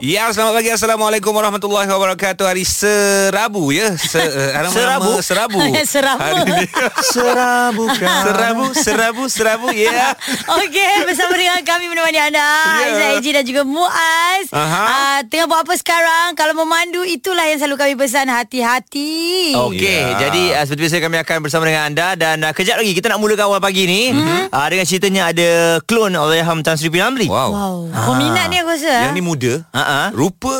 Ya, selamat pagi. Assalamualaikum warahmatullahi wabarakatuh. Hari Serabu, ya. Serabu. Ya. Okey, bersama dengan kami menemani anda, Haizah, Eji dan juga Muaz. Tengah buat apa sekarang? Kalau memandu, itulah yang selalu kami pesan, hati-hati. Okey, yeah. Jadi seperti biasa kami akan bersama dengan anda. Dan kejap lagi kita nak mulakan awal pagi ni dengan ceritanya ada klon oleh Hamsri bin Amri. Wow. Peminat ni aku rasa. Yang ni muda, rupa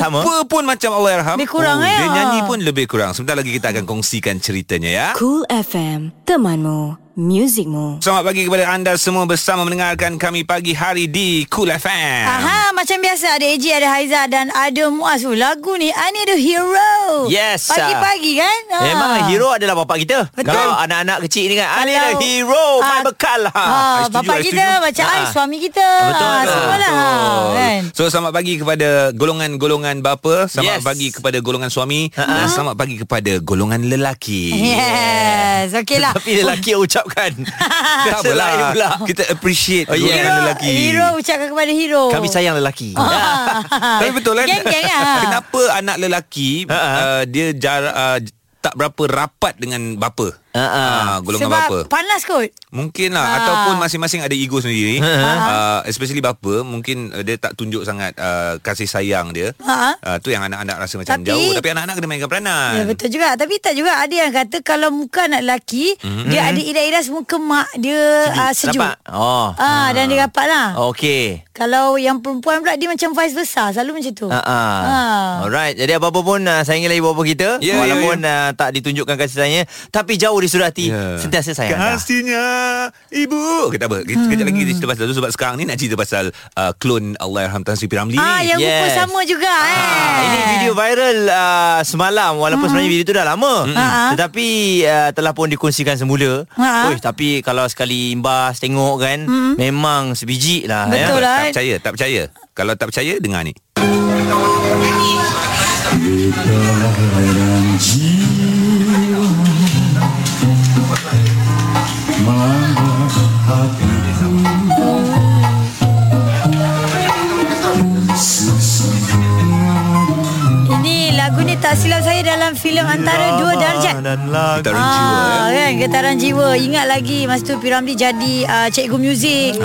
sama. Pun macam Allahyarham. Dia nyanyi pun lebih kurang. Sebentar lagi kita akan kongsikan ceritanya, ya. Cool FM, temanmu, muzikmu. Selamat pagi kepada anda semua bersama mendengarkan kami pagi hari di Cool FM. Aha, macam biasa ada AJ, ada Haizah dan ada Muaz. Lagu ni I Need a Hero. Yes. Pagi-pagi kan. Memang hero adalah bapak kita. Betul. Kalau anak-anak kecil ni kan, I Need a Hero, my bekal. Bapak kita macam suami kita. Betul. Semualah. Kan? So selamat pagi kepada golongan bapa, selamat pagi kepada golongan suami, dan selamat pagi kepada golongan lelaki. Yes, okeylah. Tapi lelaki ucapkan. Tak apalah. Kita appreciate golongan lelaki. Hero ucapkan kepada hero. Kami sayang lelaki. Tapi betul kan? Kenapa anak lelaki dia tak berapa rapat dengan bapa? Golongan sebab bapa panas kot mungkin lah, ataupun masing-masing ada ego sendiri. Especially bapa, mungkin dia tak tunjuk sangat kasih sayang dia. Tu yang anak-anak rasa macam jauh. Tapi anak-anak kena mainkan peranan. Ya, betul juga. Tapi tak juga, ada yang kata kalau muka anak lelaki, dia ada iras-iras muka mak dia sejuk. Dan dia rapat lah. Okay. Kalau yang perempuan pula, dia macam vice versa. Selalu macam tu. Alright. Jadi apa-apa pun sayangi lagi bapa kita, walaupun tak ditunjukkan kasih sayangnya, tapi jauh di surat hati, sentiasa sayang. Kasihnya ibu. Kita apa? Kejap lagi kita cerita pasal tu, sebab sekarang ni nak cerita pasal klon Allahyarham Tan Sri P. Ramlee. Yang rupa sama juga. Ini video viral semalam, walaupun sebenarnya video tu dah lama. Tetapi telah pun dikongsikan semula. Tapi kalau sekali imbas tengok kan, memang sebiji lah. Betul lah. Tak percaya. Kalau tak percaya, dengar ni. Tak silap saya dalam filem Antara Dua Darjat. Getaran jiwa. Kan, getaran jiwa. Ingat lagi masa tu P. Ramlee jadi cikgu muzik.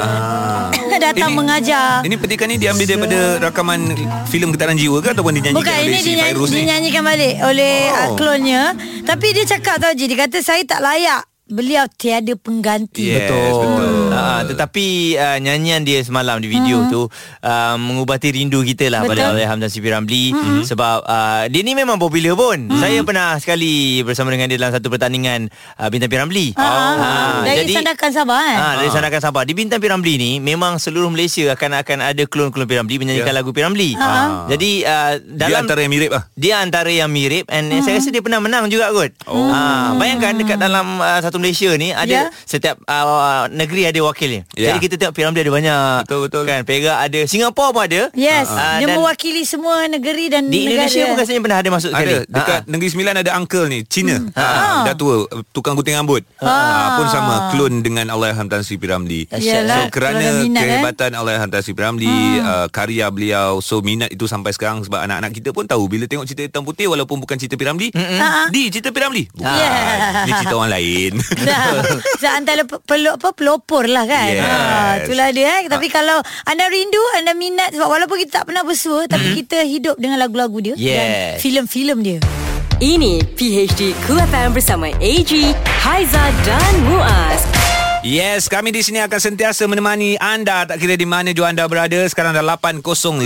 Datang mengajar. Ini petikan ni diambil daripada rakaman filem Getaran Jiwa ke, ataupun dinyanyikan? Bukan, oleh si Virus ni? Dinyanyikan balik oleh klonnya. Tapi dia cakap tau je, dia kata saya tak layak, beliau tiada pengganti. Yes, betul. Tetapi nyanyian dia semalam di video tu mengubati rindu kita lah pada Allahyarham Tan Sri P. Ramlee. Sebab dia ni memang popular pun. Saya pernah sekali bersama dengan dia dalam satu pertandingan Bintang P. Ramlee. Dari Sandakan Sabah kan? Dari Sandakan Sabah. Di Bintang P. Ramlee ni memang seluruh Malaysia akan ada klon-klon P. Ramlee menyanyikan lagu P. Ramlee. Jadi dalam, dia antara yang mirip lah. Dia antara yang mirip. And saya rasa dia pernah menang juga kot. Bayangkan dekat dalam satu Malaysia ni ada setiap negeri ada wakilnya. Jadi kita tengok P. Ramlee ada banyak. Betul kan. Perak ada, Singapura pun ada. Yes. Dia mewakili semua negeri dan di negara. Di Indonesia pun rasanya pernah ada masuk sekali. Dekat Negeri Sembilan ada uncle ni, Cina. Dah tua, tukang gunting rambut. Pun sama klon dengan Allahyarham Tan Sri P. Ramlee. So kerana kehebatan Allahyarham Tan Sri P. Ramlee, karya beliau, so minat itu sampai sekarang. Sebab anak-anak kita pun tahu, bila tengok cerita hitam putih, walaupun bukan cerita P. Ramlee, di cerita P. Ramlee. Ni cerita orang lain. Antara pelopor lah kan. Itulah dia. Tapi kalau anda rindu, anda minat, sebab walaupun kita tak pernah bersua, tapi kita hidup dengan lagu-lagu dia dan filem-filem dia. Ini PhD Cool FM bersama AG, Haizah dan Muaz. Yes, kami di sini akan sentiasa menemani anda, tak kira di mana jua anda berada. Sekarang dah 8.05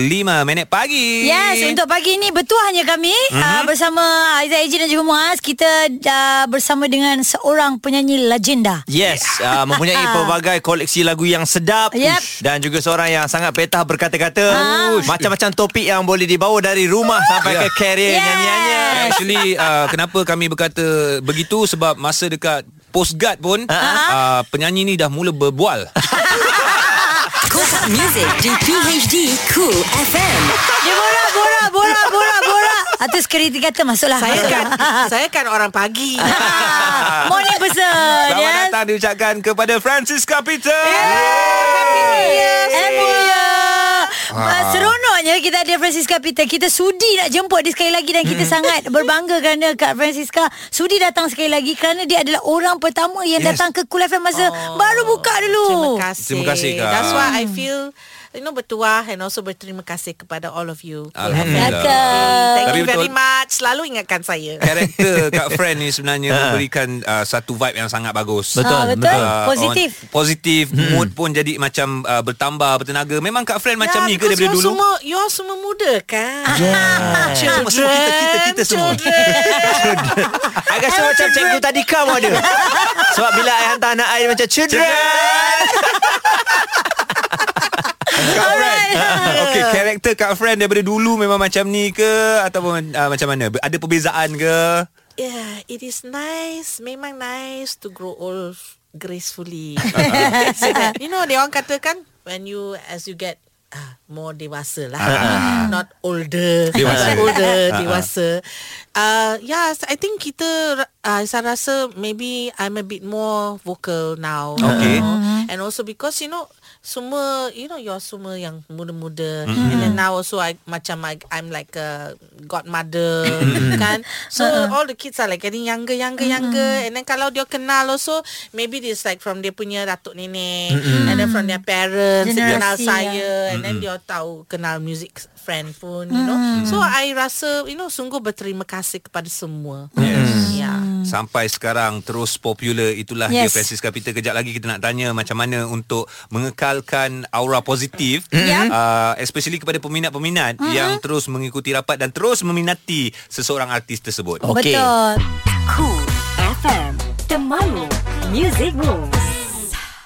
pagi. Yes, untuk pagi ini bertuahnya kami bersama Haizah, AJ dan juga Muaz. Kita bersama dengan seorang penyanyi legenda. Yes, mempunyai pelbagai koleksi lagu yang sedap. Dan juga seorang yang sangat petah berkata-kata. Macam-macam topik yang boleh dibawa dari rumah sampai ke karier nyanyiannya. Actually, kenapa kami berkata begitu? Sebab masa dekat Postguard pun penyanyi ni dah mula berbual. Music di PhD Cool FM. Dia borak. Atau security kata masuklah. Saya kan orang pagi. Morning person. Selamat datang diucapkan kepada Francisca Peter. Seronoknya kita ada Francisca Peter. Kita sudi nak jemput dia sekali lagi. Dan kita sangat berbangga kerana Kak Francisca sudi datang sekali lagi, kerana dia adalah orang pertama yang datang ke Cool FM masa baru buka dulu. Terima kasih Kak. That's why I feel bertuah and also berterima kasih kepada all of you. Alhamdulillah. Thank you very much. Selalu ingatkan saya. Karakter Kak Fran ni sebenarnya memberikan satu vibe yang sangat bagus. Betul. Positif. Mood pun jadi macam bertambah bertenaga. Memang Kak Fran macam ni ke daripada dulu? You all semua muda kan? Yeah. Semua kita semua. I rasa macam cikgu tadi kamu ada. Sebab bila I hantar anak I macam children. Kak Fran, okay, karakter Kak Fran daripada dulu memang macam ni ke, ataupun macam mana? Ada perbezaan ke? Yeah, it is nice. Memang nice to grow old gracefully. Dia orang katakan when you as you get more dewasa lah, not older, dewasa. Yes, I think saya rasa maybe I'm a bit more vocal now. Okay. And also because semua, you're semua yang muda-muda. And then now also I'm like a godmother, kan? So all the kids are like getting younger. And then kalau dia kenal also, maybe it's like from dia punya datuk nenek, and then from their parents, dia kenal saya. And then dia tahu kenal music friend pun, So I rasa, sungguh berterima kasih kepada semua. Yes. Yeah. Sampai sekarang terus popular. Itulah dia Francisca Peter. Kejap lagi kita nak tanya macam mana untuk mengekalkan aura positif, especially kepada peminat-peminat yang terus mengikuti rapat dan terus meminati seseorang artis tersebut. Okay. Betul. Cool FM, temanmu music moves.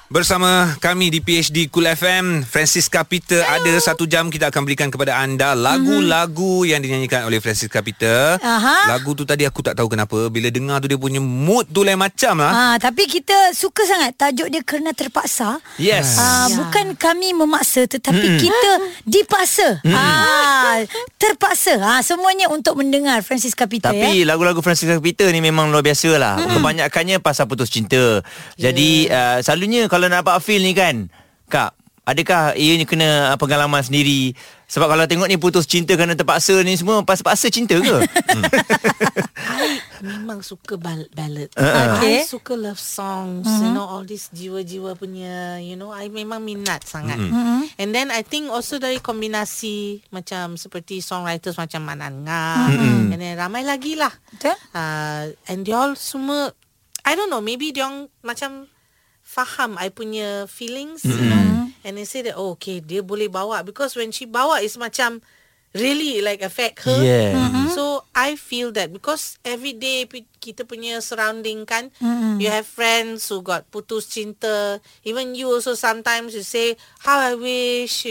Bersama kami di PhD Cool FM, Francisca Peter. Ada satu jam kita akan berikan kepada anda lagu-lagu yang dinyanyikan oleh Francisca Peter. Lagu tu tadi aku tak tahu kenapa, bila dengar tu dia punya mood tu lain macam lah. Tapi kita suka sangat tajuk dia, Kerana Terpaksa. Yes. Bukan kami memaksa, tetapi kita dipaksa. Terpaksa. Semuanya untuk mendengar Francisca Peter. Tapi lagu-lagu Francisca Peter ni memang luar biasa lah. Kebanyakannya pasal putus cinta. Jadi selalunya kalau nak dapat feel ni kan, Kak, adakah ia ni kena pengalaman sendiri? Sebab kalau tengok ni putus cinta kerana terpaksa ni semua paksa cinta ke? I memang suka ballad. I suka love songs, all this jiwa-jiwa punya, I memang minat sangat. And then I think also dari kombinasi macam seperti songwriters macam Manan Ngah, and then ramai lagi lah. And they all semua, I don't know, maybe dia orang macam faham I punya feelings, and they say that okay, dia boleh bawa, because when she bawa is macam really like affect her. So I feel that because every day kita punya surrounding kan, you have friends who got putus cinta, even you also sometimes you say how I wish,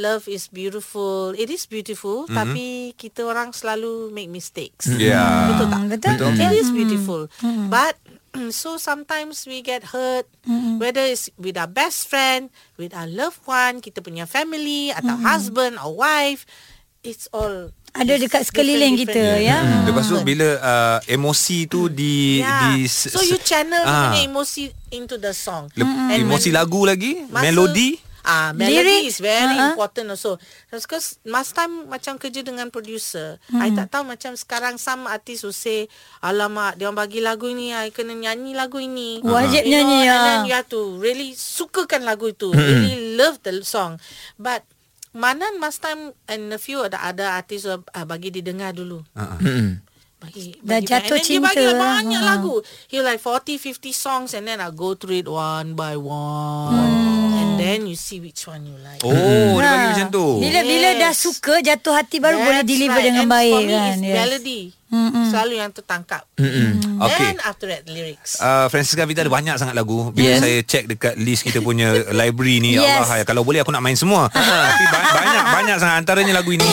love is beautiful. It is beautiful, tapi kita orang selalu make mistakes. Yeah. Betul tak? Betul. It is beautiful, but so sometimes we get hurt, whether it's with our best friend, with our loved one, kita punya family, atau husband or wife. It's all ada dekat sekeliling kita, ya. Lepas tu bila emosi tu so you channel emosi into the song. Emosi lagu lagi, melodi. Melody is very important also. Because last time macam kerja dengan producer, I tak tahu macam sekarang some artist who say, alamak, dia orang bagi lagu ini, I kena nyanyi lagu ini, wajib nyanyi. And then you have to really sukakan lagu itu, really love the song. But Manan last time and a few ada artist bagi didengar dulu, dah jatuh cinta. Dia bagi banyak lagu, he like 40-50 songs, and then I go through it one by one, and then you see which one you like. Dia bagi macam tu. Bila dah suka, jatuh hati, baru boleh deliver dengan and baik. For me is melody selalu yang tertangkap. Okay. Then after that lyrics. Francisca Peter ada banyak sangat lagu. Bila saya check dekat list kita punya library ni, Allah, kalau boleh aku nak main semua. Tapi banyak sangat, antaranya lagu ini.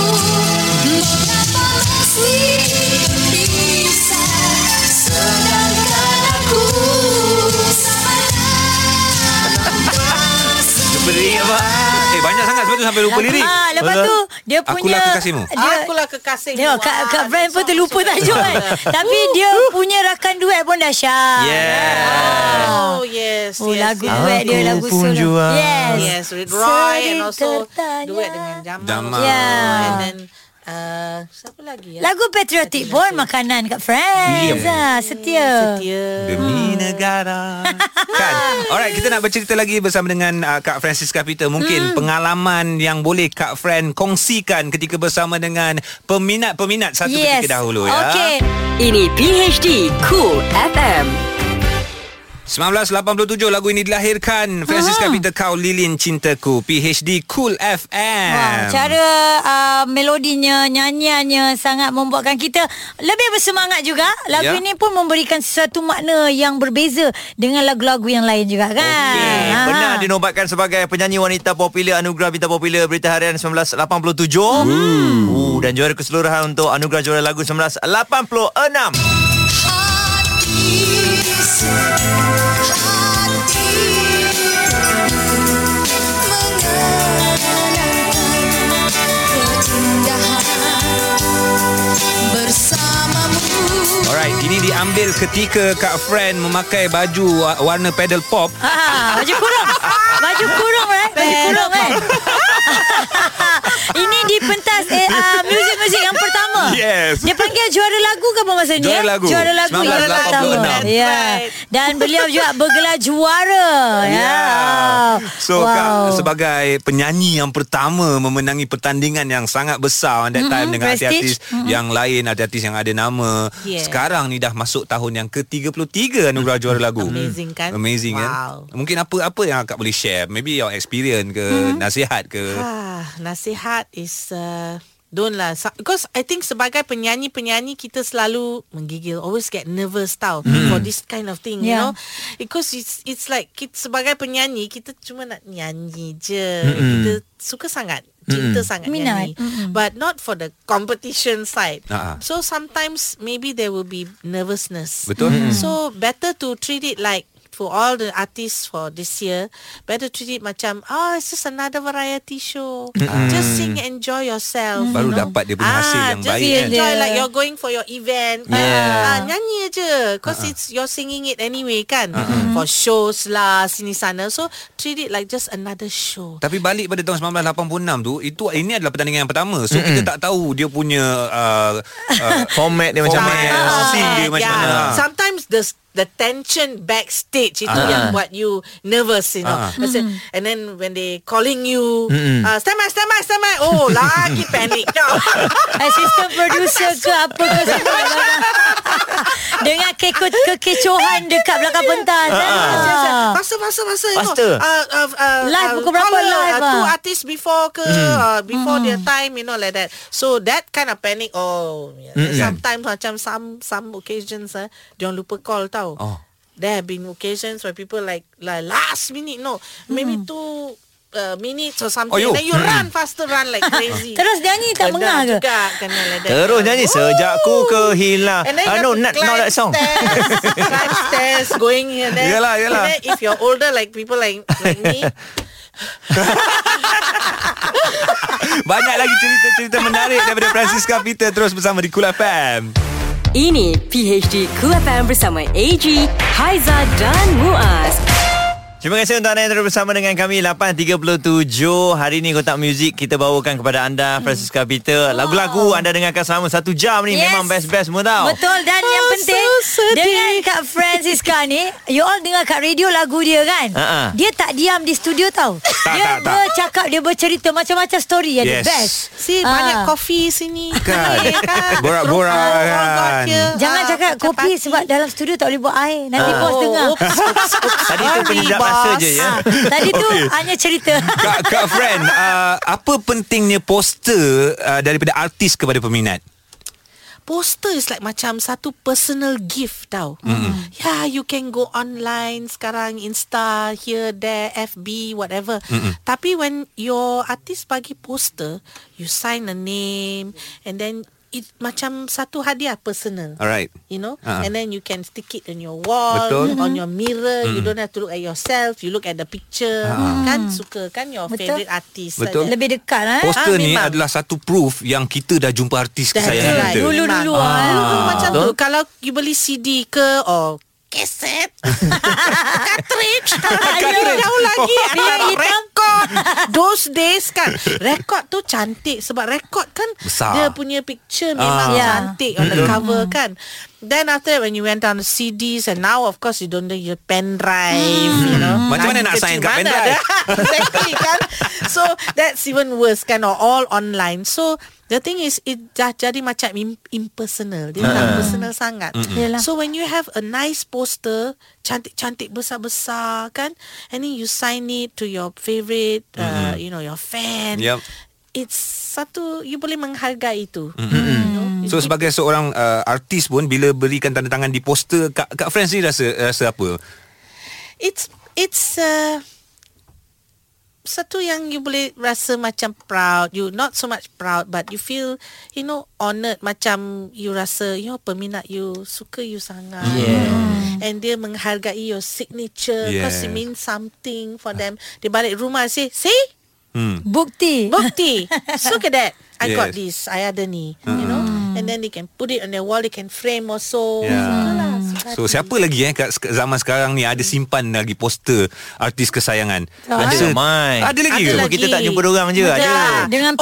Banyak sangat sebab tu sampai lupa lirik. Lepas tu dia punya Akulah kekasihmu. Dia Kak Brian pun terlupa tajuk kan. Tapi dia punya rakan duet pun dahsyat. Yeah. Oh yes. Oh, lagu duet dia lagu solo. Yes. With Roy and also duet dengan Jamal. Yeah. And then siapa lagi ya? Lagu patriotik pun makanan kat Friends. Setia. Demi negara. Kan? Alright, kita nak bercerita lagi bersama dengan Kak Francisca Peter. Mungkin pengalaman yang boleh Kak Fran kongsikan ketika bersama dengan peminat-peminat satu ketika dahulu ya. Okay. Ini PhD Cool FM. 1987 lagu ini dilahirkan. Francisca Peter, Kau Lilin Cintaku, PhD Cool FM. Cara melodinya, nyanyiannya sangat membuatkan kita lebih bersemangat juga. Lagu ini pun memberikan sesuatu makna yang berbeza dengan lagu-lagu yang lain juga kan. Pernah dinobatkan sebagai penyanyi wanita popular Anugerah Bintang Popular Berita Harian 1987 dan juara keseluruhan untuk Anugerah Juara Lagu 1986. Alright, ini diambil ketika Kak Fran memakai baju warna pedal pop. Baju kurung, right? Ini di pentas muzik-muzik yang pertama. Yes. Dia panggil juara lagu ke apa masa ni? Juara lagu 1986. Dan beliau juga bergelar juara. So Kak, sebagai penyanyi yang pertama memenangi pertandingan yang sangat besar on that time dengan artis-artis yang lain, artis yang ada nama. Sekarang ni dah masuk tahun yang ke-33 Anugerah Juara Lagu. Amazing kan? Amazing, wow. Mungkin apa yang Kak boleh share? Maybe your experience ke, nasihat ke? Nasihat is don't lah, because I think sebagai penyanyi-penyanyi kita selalu menggigil, always get nervous tau for this kind of thing, you know, because it's like kita sebagai penyanyi kita cuma nak nyanyi je, kita suka sangat, cinta sangat nyanyi, but not for the competition side. So sometimes maybe there will be nervousness. Betul. So better to treat it like, for all the artists for this year, better treat it macam, it's just another variety show. Just sing, enjoy yourself. Baru dapat dia punya hasil yang baik. Just enjoy like you're going for your event. Nyanyi aje, because it's you're singing it anyway kan. For shows lah, sini sana. So treat it like just another show. Tapi balik pada tahun 1986 tu, ini adalah pertandingan yang pertama. So kita tak tahu dia punya format dia macam mana, scene dia macam mana. Sometimes the tension backstage itu yang buat you nervous, you know. And then when they calling you, stand by. Oh, lagi panic tau. Assistant producer ke apa ke semua. Dengan kekecohan dekat belakang pentas. Faster. Live pukul berapa live? Two artists before ke, before their time, you know, like that. So that kind of panic. Sometimes macam some occasions, jangan lupa call tau. There have been occasions where people like last minute, maybe 2 minutes or something. Then you run faster like crazy. Terus nyanyi tak mengah ke? Terus nyanyi sejak ku kehilang. No, not that song. Climb stairs, going here there. Yalah. And then if you're older like people like me. Banyak lagi cerita-cerita menarik daripada Francisca Peter. Terus bersama di Cool FM. Ini PhD Cool FM bersama A.G., Haizah dan Muaz. Terima kasih untuk anda yang terus bersama dengan kami. 8.37 hari ni Kotak Muzik kita bawakan kepada anda, Francisca Peter. Lagu-lagu anda dengarkan selama 1 jam ni memang best-best semua tau. Betul, dan yang penting dengan Kak Francisca ni, you all dengar kat radio lagu dia kan. Dia tak diam di studio tau. Dia bercakap, dia bercerita macam-macam story yang best. Banyak kopi sini kan. Borak-borak kan. Jangan cakap kopi sebab dalam studio tak boleh buat air. Nanti bos dengar. Tadi tu penyedap rasa je ya. Tadi tu hanya cerita. Kak Fran, apa pentingnya poster daripada artis kepada peminat? Poster is like macam satu personal gift tau. Yeah, you can go online sekarang, Insta, here, there, FB, whatever. Tapi when your artist bagi poster, you sign a name and then it, macam satu hadiah personal. Alright. You know, and then you can stick it on your wall, on your mirror. You don't have to look at yourself. You look at the picture. Kan suka kan your favorite artist. Betul. Lebih dekat lah. Poster ni memang adalah satu proof yang kita dah jumpa artis kesayangan kita. Dulu-dulu macam tu. Kalau you beli CD ke or keset cartridge jauh lagi ada rekod. Those days kan rekod tu cantik sebab rekod kan besar. Dia punya picture memang cantik on the cover kan. Then after that, when you went on the CDs, and now of course you don't do your pen drive, you know. Macam mana nak sign kat pen drive? Exactly kan. So that's even worse kan, or all online. So the thing is, it dah jadi macam impersonal. Dia tak personal sangat. So when you have a nice poster, cantik-cantik besar-besar kan, and then you sign it to your favorite, you know, your fan. Yep. It's satu, you boleh menghargai itu. So sebagai seorang artis pun bila berikan tanda tangan di poster, Kak Friends ni rasa apa? It's satu yang you boleh rasa macam proud. You not so much proud, but you feel, you know, honoured. Macam you rasa, you know, peminat you suka you sangat. And dia menghargai your signature, because it means something for them. Dia balik rumah say, see? Bukti. So look at that. I got this. I ada ni. You know. And then they can put it on their wall. They can frame also. Yeah. So siapa lagi kat zaman sekarang ni ada simpan lagi poster artis kesayangan? Ada lagi ke? Kita tak jumpa dorang je. Ada. Dengan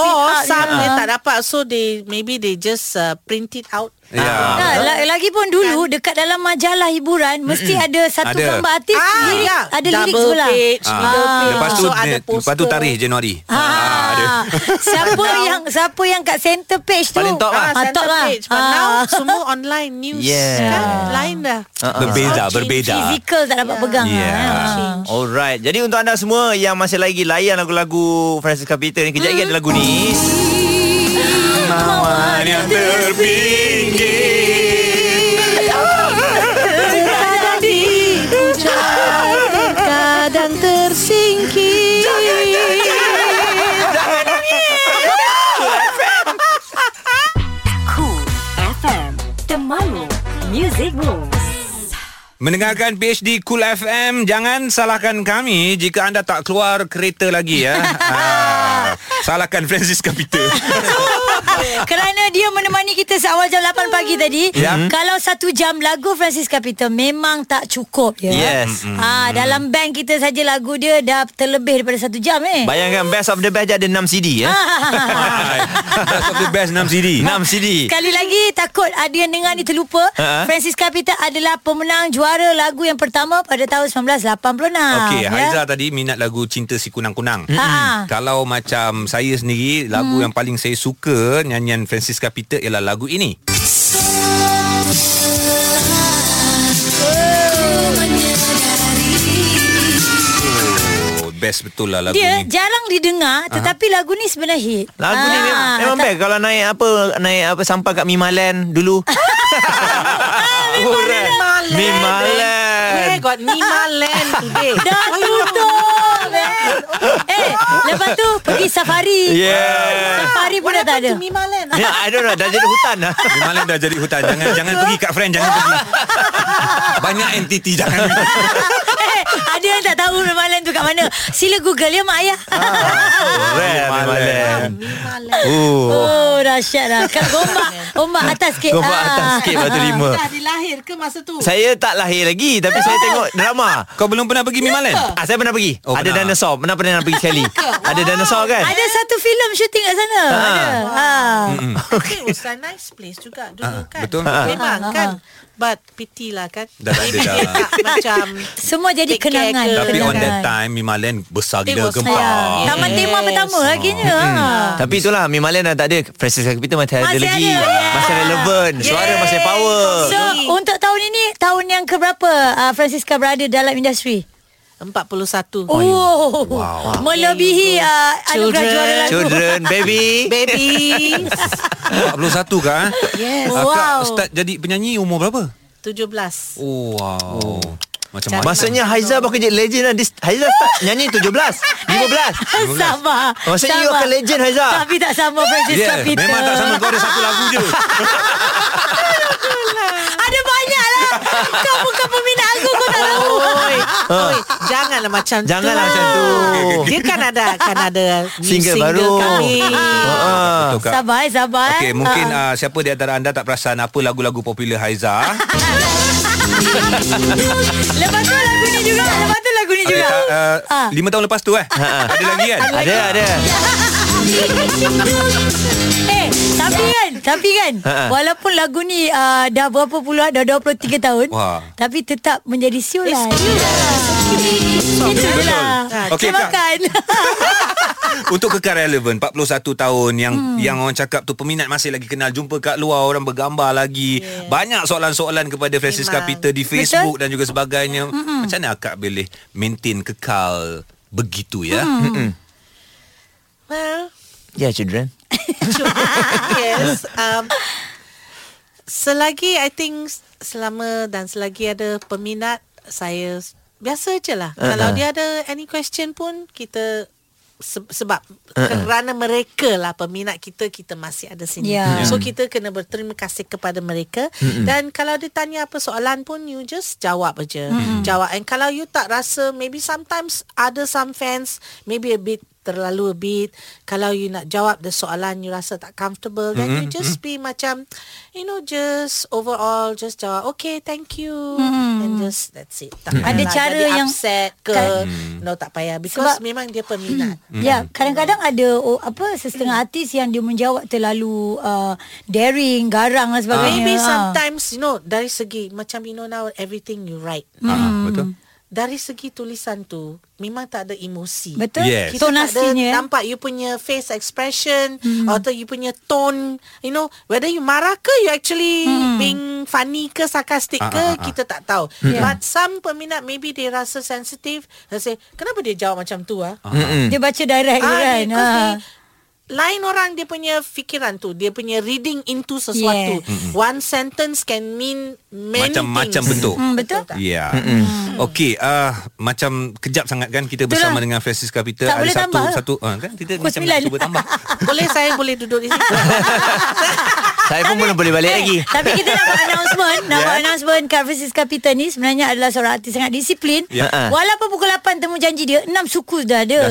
some dia tak dapat. So they maybe they just print it out. Lagipun dulu dekat dalam majalah hiburan mesti ada satu gambar artis, lirik, ada lirik sebelah page, lepas tu, lepas tu tarikh Januari. Siapa yang kat center page tu paling top lah, top lah. Now semua online news kan, lain dah. Berbeza physical tak dapat pegang. Alright, jadi untuk anda semua yang masih lagi layan lagu-lagu Francisca Peter ni, kejap lagi ada lagu ni, Mawar yang terpinggir terkadang dipujar, terkadang tersingkir. Cool FM, The Money Music Room. Mendengarkan PhD Cool FM. Jangan salahkan kami jika anda tak keluar kereta lagi ya. Salahkan Francisca Peter. Kerana dia menemani kita seawal jam 8 pagi tadi. Kalau 1 jam lagu Francisca Peter memang tak cukup ya. Dalam bank kita saja lagu dia dah terlebih daripada 1 jam Bayangkan best of the best ada 6 CD ya. Best of the best 6 CD. 6 CD. Sekali lagi takut ada yang dengar ni terlupa. Francisca Peter adalah pemenang juara lagu yang pertama pada tahun 1986. Okey, Haizah tadi minat lagu Cinta Si Kunang-Kunang. Kalau macam saya sendiri, lagu yang paling saya suka nyanyian Francisca Peter ialah lagu ini. Best betul lah lagu dia ni. Dia jarang didengar tetapi lagu ni sebenarnya hit. Lagu ni memang best. Kalau naik apa sampah kat Mimaland dulu. Mimaland. Got Mimaland today. Dah tutup. Lepas tu pergi safari. Safari pun dah tak ada. Mimaland. I don't know, dah jadi hutan lah. Mimaland dah jadi hutan. Jangan pergi Kak Friend, jangan pergi. Banyak entiti, jangan. Ada yang tak tahu Mimaland tu kat mana, sila google ya mak ayah. Mimaland. Oh dahsyat lah. Kat Gombak atas sikit. Gombak atas sikit batu 5. Dah dilahir ke masa tu? Saya tak lahir lagi, tapi saya tengok drama. Kau belum pernah pergi Mimaland? Saya pernah pergi. Ada dinosaur. Pernah pergi sekali. Ada dinosaur kan? Ada satu filem syuting kat sana. Okay, it was a nice place juga dulu kan. Betul. Memang kan. But pity lah kan. Dah. Macam semua jadi kenangan. Tapi on that time Mimaland besar gila, gempar. Taman tema pertama akhirnya. Tapi itulah, Mimaland dah tak ada, Francisca Peter masih ada lagi. Masih relevan. Suara masih power. So untuk tahun ini, tahun yang keberapa Francisca berada dalam industri? 41. Wow. Melebihi anugerah juara lagu. Children, baby. 41 kan? Yes. Akak start jadi penyanyi umur berapa? 17. Oh wow. Macam maksudnya Haizah bakal jadi legend lah. Haizah start nyanyi 17 15 sama. Maksudnya you akan legend Haizah. Tapi tak sama Francisca Peter. Memang tak sama. Kau ada satu lagu je. Ada banyak lah. Kau bukan peminat aku. Kau tak tahu. Janganlah macam tu. Dia kan ada single baru kami. Betul, Sabar. Okay, mungkin siapa di antara anda tak perasan apa lagu-lagu popular Haizah. Lepas tu lagu ni juga. 5 tahun lepas tu ada lagi kan? Ada. Tapi kan walaupun lagu ni dah berapa puluh, dah 23 tahun. Wah. Tapi tetap menjadi siulan. Itulah. Okay, makan. Untuk kekal relevan 41 tahun yang orang cakap tu peminat masih lagi kenal, jumpa kat luar orang bergambar lagi. Banyak soalan-soalan kepada Francisca Peter di Facebook dan juga sebagainya. Macam mana akak boleh maintain kekal begitu ya? Well, yeah, children. Yes. Selagi I think selama dan selagi ada peminat, saya biasa je lah. Kalau dia ada any question pun kita sebab kerana mereka lah peminat kita, kita masih ada sini. So kita kena berterima kasih kepada mereka. Dan kalau dia tanya apa soalan pun, you just jawab aja. Jawab. And kalau you tak rasa, maybe sometimes ada some fans maybe a bit terlalu a bit. Kalau you nak jawab the soalan, you rasa tak comfortable, then you just be macam, you know, just overall just jawab okay, thank you, and just that's it. Tak ada cara yang upset ke no, tak payah, because sebab memang dia peminat. Kadang-kadang ada setengah artis yang dia menjawab terlalu daring, garang dan sebagainya. Maybe sometimes you know, dari segi macam you know now everything you write, betul, dari segi tulisan tu memang tak ada emosi. Betul? Yes. Kita tak ada nampak you punya face expression atau you punya tone. You know, whether you marah ke you actually being funny ke, sarcastic ke, kita tak tahu. But some peminat maybe they rasa sensitive. They say, kenapa dia jawab macam tu? Dia baca direct kan? Lain orang dia punya fikiran tu, dia punya reading into sesuatu. One sentence can mean many macam-macam things. Bentuk. Betul? Ya. Okey, macam kejap sangat kan kita bersama dengan Francisca Peter. Ada satu kan kita macam cuba tambah. Boleh saya boleh duduk di sini? Saya pun belum boleh balik lagi. Tapi kita nak buat announcement. Kak Francisca Peter ni sebenarnya adalah seorang artis sangat disiplin. Walaupun pukul 8 temu janji dia, 6 suku dah ada.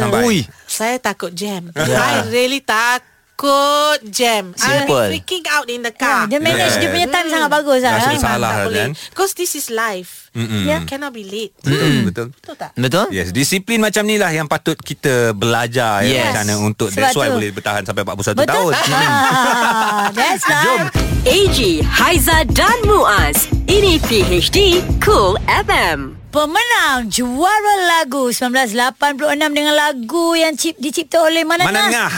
Saya takut jam. I really takut jam. Simple. I'm freaking out in the car. Dia manage dia punya time sangat bagus. Rasa salah kan? Because this is life. Cannot be late. Betul tak? Betul. Yes. Disiplin macam ni lah yang patut kita belajar. Macam mana untuk that's why boleh bertahan sampai 41 tahun. That's right. A.G. Haizah dan Muaz. Ini PhD Cool FM. Pemenang juara lagu 1986 dengan lagu yang dicipta oleh Manan Ngah.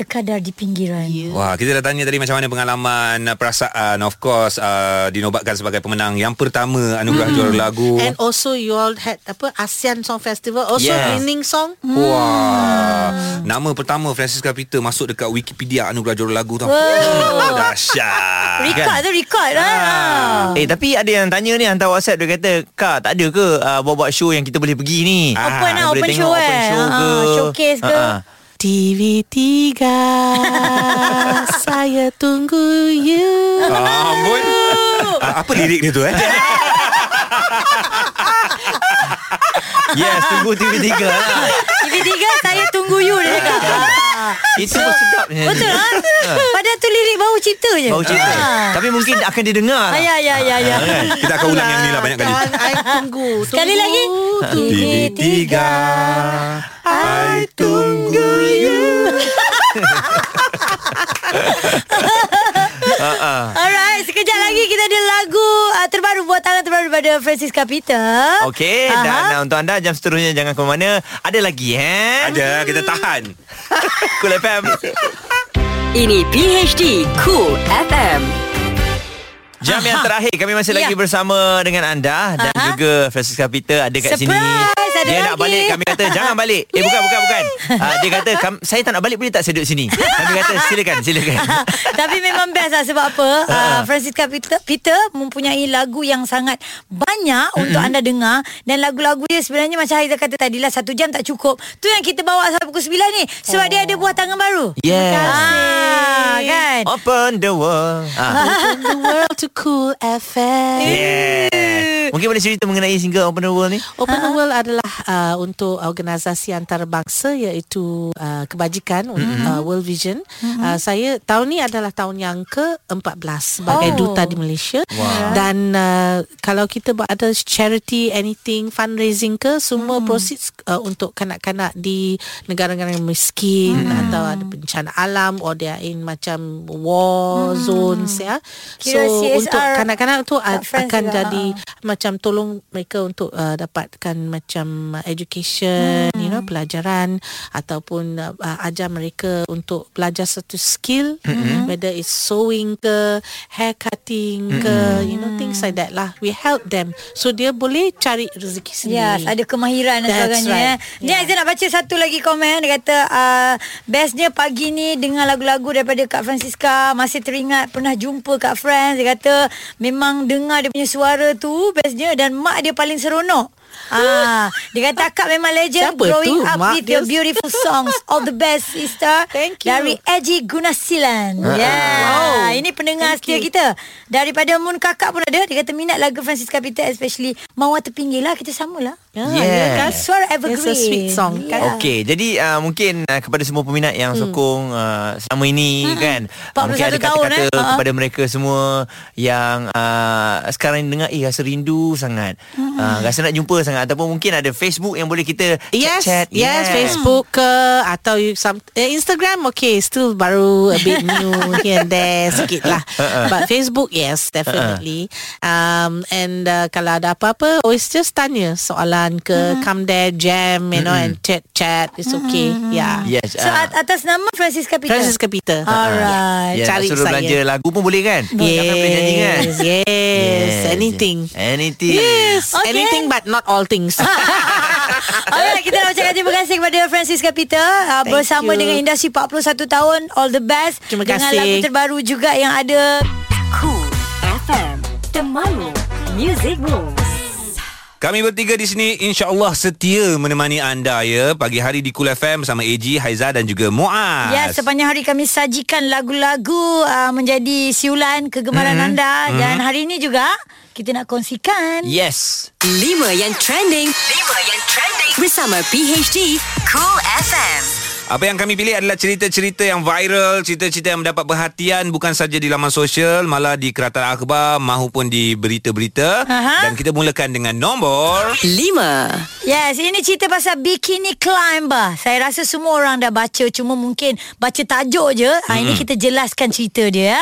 Sekadar di pinggiran. Wah, kita dah tanya tadi macam mana pengalaman, perasaan. Of course, dinobatkan sebagai pemenang yang pertama anugerah juara lagu. And also you all had ASEAN Song Festival, also winning song. Wah, nama pertama Francisca Peter masuk dekat Wikipedia anugerah juara lagu tu. Dahsyat. Record lah. Tapi ada yang tanya ni, hantar WhatsApp dia kata, Kak, tak ada ke buat show yang kita boleh pergi ni? Open show ke showcase ke? TV3 saya tunggu you. Amboi. Apa lirik dia tu Yes, tunggu TV3 lah. TV3 saya tunggu you dia cakap. Itu pun sedapnya. Betul lah. Padahal tu lirik baru cipta je. Tapi mungkin akan didengar lah. Ya. Kita akan ulang yang ni lah banyak kali. I tunggu. Sekali lagi. TV3 I tunggu you. Alright, sekejap lagi kita ada lagu terbaru, buatan terbaru daripada Francisca Peter. Okay, dan untuk anda jam seterusnya jangan ke mana. Ada lagi Ada, kita tahan. Cool FM. Ini PhD Cool FM. Jam yang terakhir, kami masih lagi bersama dengan anda. Dan juga Francisca Peter ada kat sini. Surprise! tak ada dia lagi. Dia nak balik, kami kata jangan balik. Bukan. Dia kata saya tak nak balik, boleh tak saya duduk sini? Kami kata silakan. Tapi memang best lah, sebab apa? Francisca Peter mempunyai lagu yang sangat banyak untuk anda dengar, dan lagu-lagu dia sebenarnya macam Haizah kata tadilah 1 jam tak cukup. Tu yang kita bawa sampai pukul 9 ni sebab dia ada buah tangan baru. Yes. Kan? Open the world to Cool FM. Yeah. Mungkin boleh cerita mengenai single Open the World ni? Open the World adalah untuk organisasi antarabangsa, iaitu kebajikan, World Vision. Saya tahun ni adalah tahun yang ke-14 sebagai duta di Malaysia. Wow. Dan kalau kita buat ada charity, anything, fundraising ke, semua proceeds untuk kanak-kanak di negara-negara yang miskin atau ada bencana alam or they are in macam war zones, ya. So untuk kanak-kanak tu akan jadi macam tolong mereka untuk dapatkan macam education, pelajaran, ataupun ajar mereka untuk belajar satu skill, whether it's sewing ke, hair cutting ke, things like that lah. We help them so dia boleh cari rezeki sendiri. Yes, ada kemahiran dan sebagainya. Ni Haizah nak baca satu lagi komen. Dia kata bestnya pagi ni dengar lagu-lagu daripada Kak Francisca. Masih teringat pernah jumpa Kak Fran. Dia kata memang dengar dia punya suara tu bestnya, dan mak dia paling seronok. Dia kata akak memang legend. Siapa growing tu? Up Mak with your beautiful songs. All the best, sister. Thank you. Dari A.G. Haizah. Wow. Ini pendengar setia kita. Daripada Mun Kakak pun ada. Dia kata minat lagu Francisca Peter, especially Mawar Terpinggil lah. Kita samalah. Yeah. Suara evergreen. It's a sweet song. Yeah. Okay, jadi mungkin kepada semua peminat yang sokong selama ini, kan, mungkin ada kata-kata kepada mereka semua yang sekarang dengar, rasa rindu sangat, rasa nak jumpa sangat, ataupun mungkin ada Facebook yang boleh kita chat. Yes, Facebook ke, atau Instagram, still baru a bit new here and there sikit lah. But Facebook, yes, definitely. And kalau ada apa-apa, always just tanya soalan ke, come there, jam, you know, and chat. It's okay. Yeah. Yes. So atas nama Francisca Peter. Alright. Yeah. Cari suruh saya. Belanja lagu pun boleh, kan? Yes. Yes. Anything. Yes. Okay. Anything but not all things. Alright, kita nak ucapkan terima kasih kepada Francisca Peter bersama dengan industri 41 tahun. All the best. Terima kasih. Dengan lagu terbaru juga yang ada. Cool FM, The Malu Music Room. Kami bertiga di sini insya-Allah setia menemani anda, ya, pagi hari di Cool FM bersama A.G., Haizah dan juga Muaz. Ya, sepanjang hari kami sajikan lagu-lagu menjadi siulan kegemaran anda, dan hari ini juga kita nak kongsikan 5 yang trending bersama PhD Cool FM. Apa yang kami pilih adalah cerita-cerita yang viral, cerita-cerita yang mendapat perhatian bukan saja di laman sosial, malah di keratan akhbar mahupun di berita-berita. Dan kita mulakan dengan nombor 5. Yes, ini cerita pasal bikini climber. Saya rasa semua orang dah baca, cuma mungkin baca tajuk je. Ini kita jelaskan cerita dia.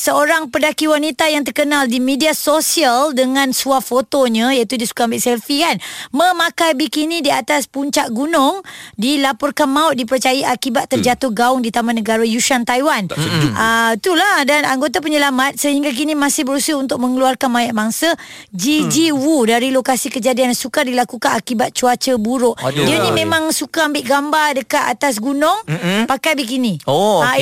Seorang pendaki wanita yang terkenal di media sosial dengan suah fotonya, iaitu dia suka ambil selfie, kan, memakai bikini di atas puncak gunung, dilaporkan maut dipercayai akibat terjatuh gaung di Taman Negara Yushan, Taiwan. Itulah, dan anggota penyelamat sehingga kini masih berusaha untuk mengeluarkan mayat mangsa Gigi Wu dari lokasi kejadian yang suka dilakukan akibat cuaca buruk. Dia ni memang suka ambil gambar dekat atas gunung pakai bikini.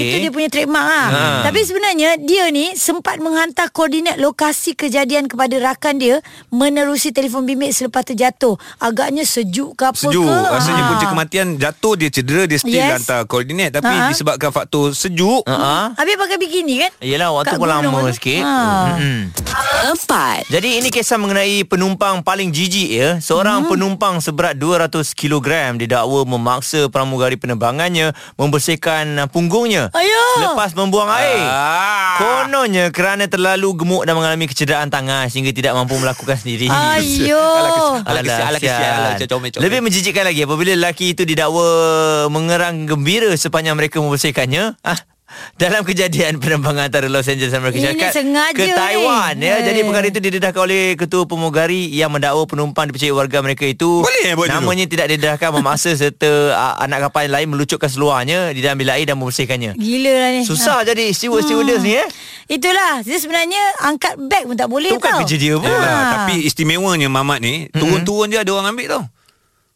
Itu dia punya trademark lah. Tapi sebenarnya dia ni sempat menghantar koordinat lokasi kejadian kepada rakan dia menerusi telefon bimbit selepas terjatuh. Agaknya sejuk ke apa ke. Rasanya punca kematian jatuh dia dia still hantar koordinat. Tapi disebabkan faktor sejuk, habis pakai bikini, kan. Yelah, waktu pun lama sikit. 4. Jadi ini kisah mengenai penumpang paling jijik, ya. Seorang penumpang seberat 200 kg didakwa memaksa pramugari penerbangannya membersihkan punggungnya selepas membuang air. Kononnya kerana terlalu gemuk dan mengalami kecederaan tangan sehingga tidak mampu melakukan sendiri. Alah kesian. Lebih menjijikkan lagi apabila lelaki itu didakwa mengerang gembira sepanjang mereka membersihkannya dalam kejadian penerbangan antara Los Angeles dan Amerika Syarikat ke Taiwan. Jadi perkara itu didedahkan oleh ketua pramugari yang mendakwa penumpang dipercayai warga mereka itu namanya tidak didedahkan memaksa serta anak kapal lain melucutkan seluarnya di dalam bilik air dan membersihkannya. Gila lah ni. Susah jadi stewardess ni, Itulah. Dia sebenarnya angkat beg pun tak boleh. Itu bukan kerja dia pun. Tapi istimewanya Mamat ni, turun-turun je ada orang ambil, tau.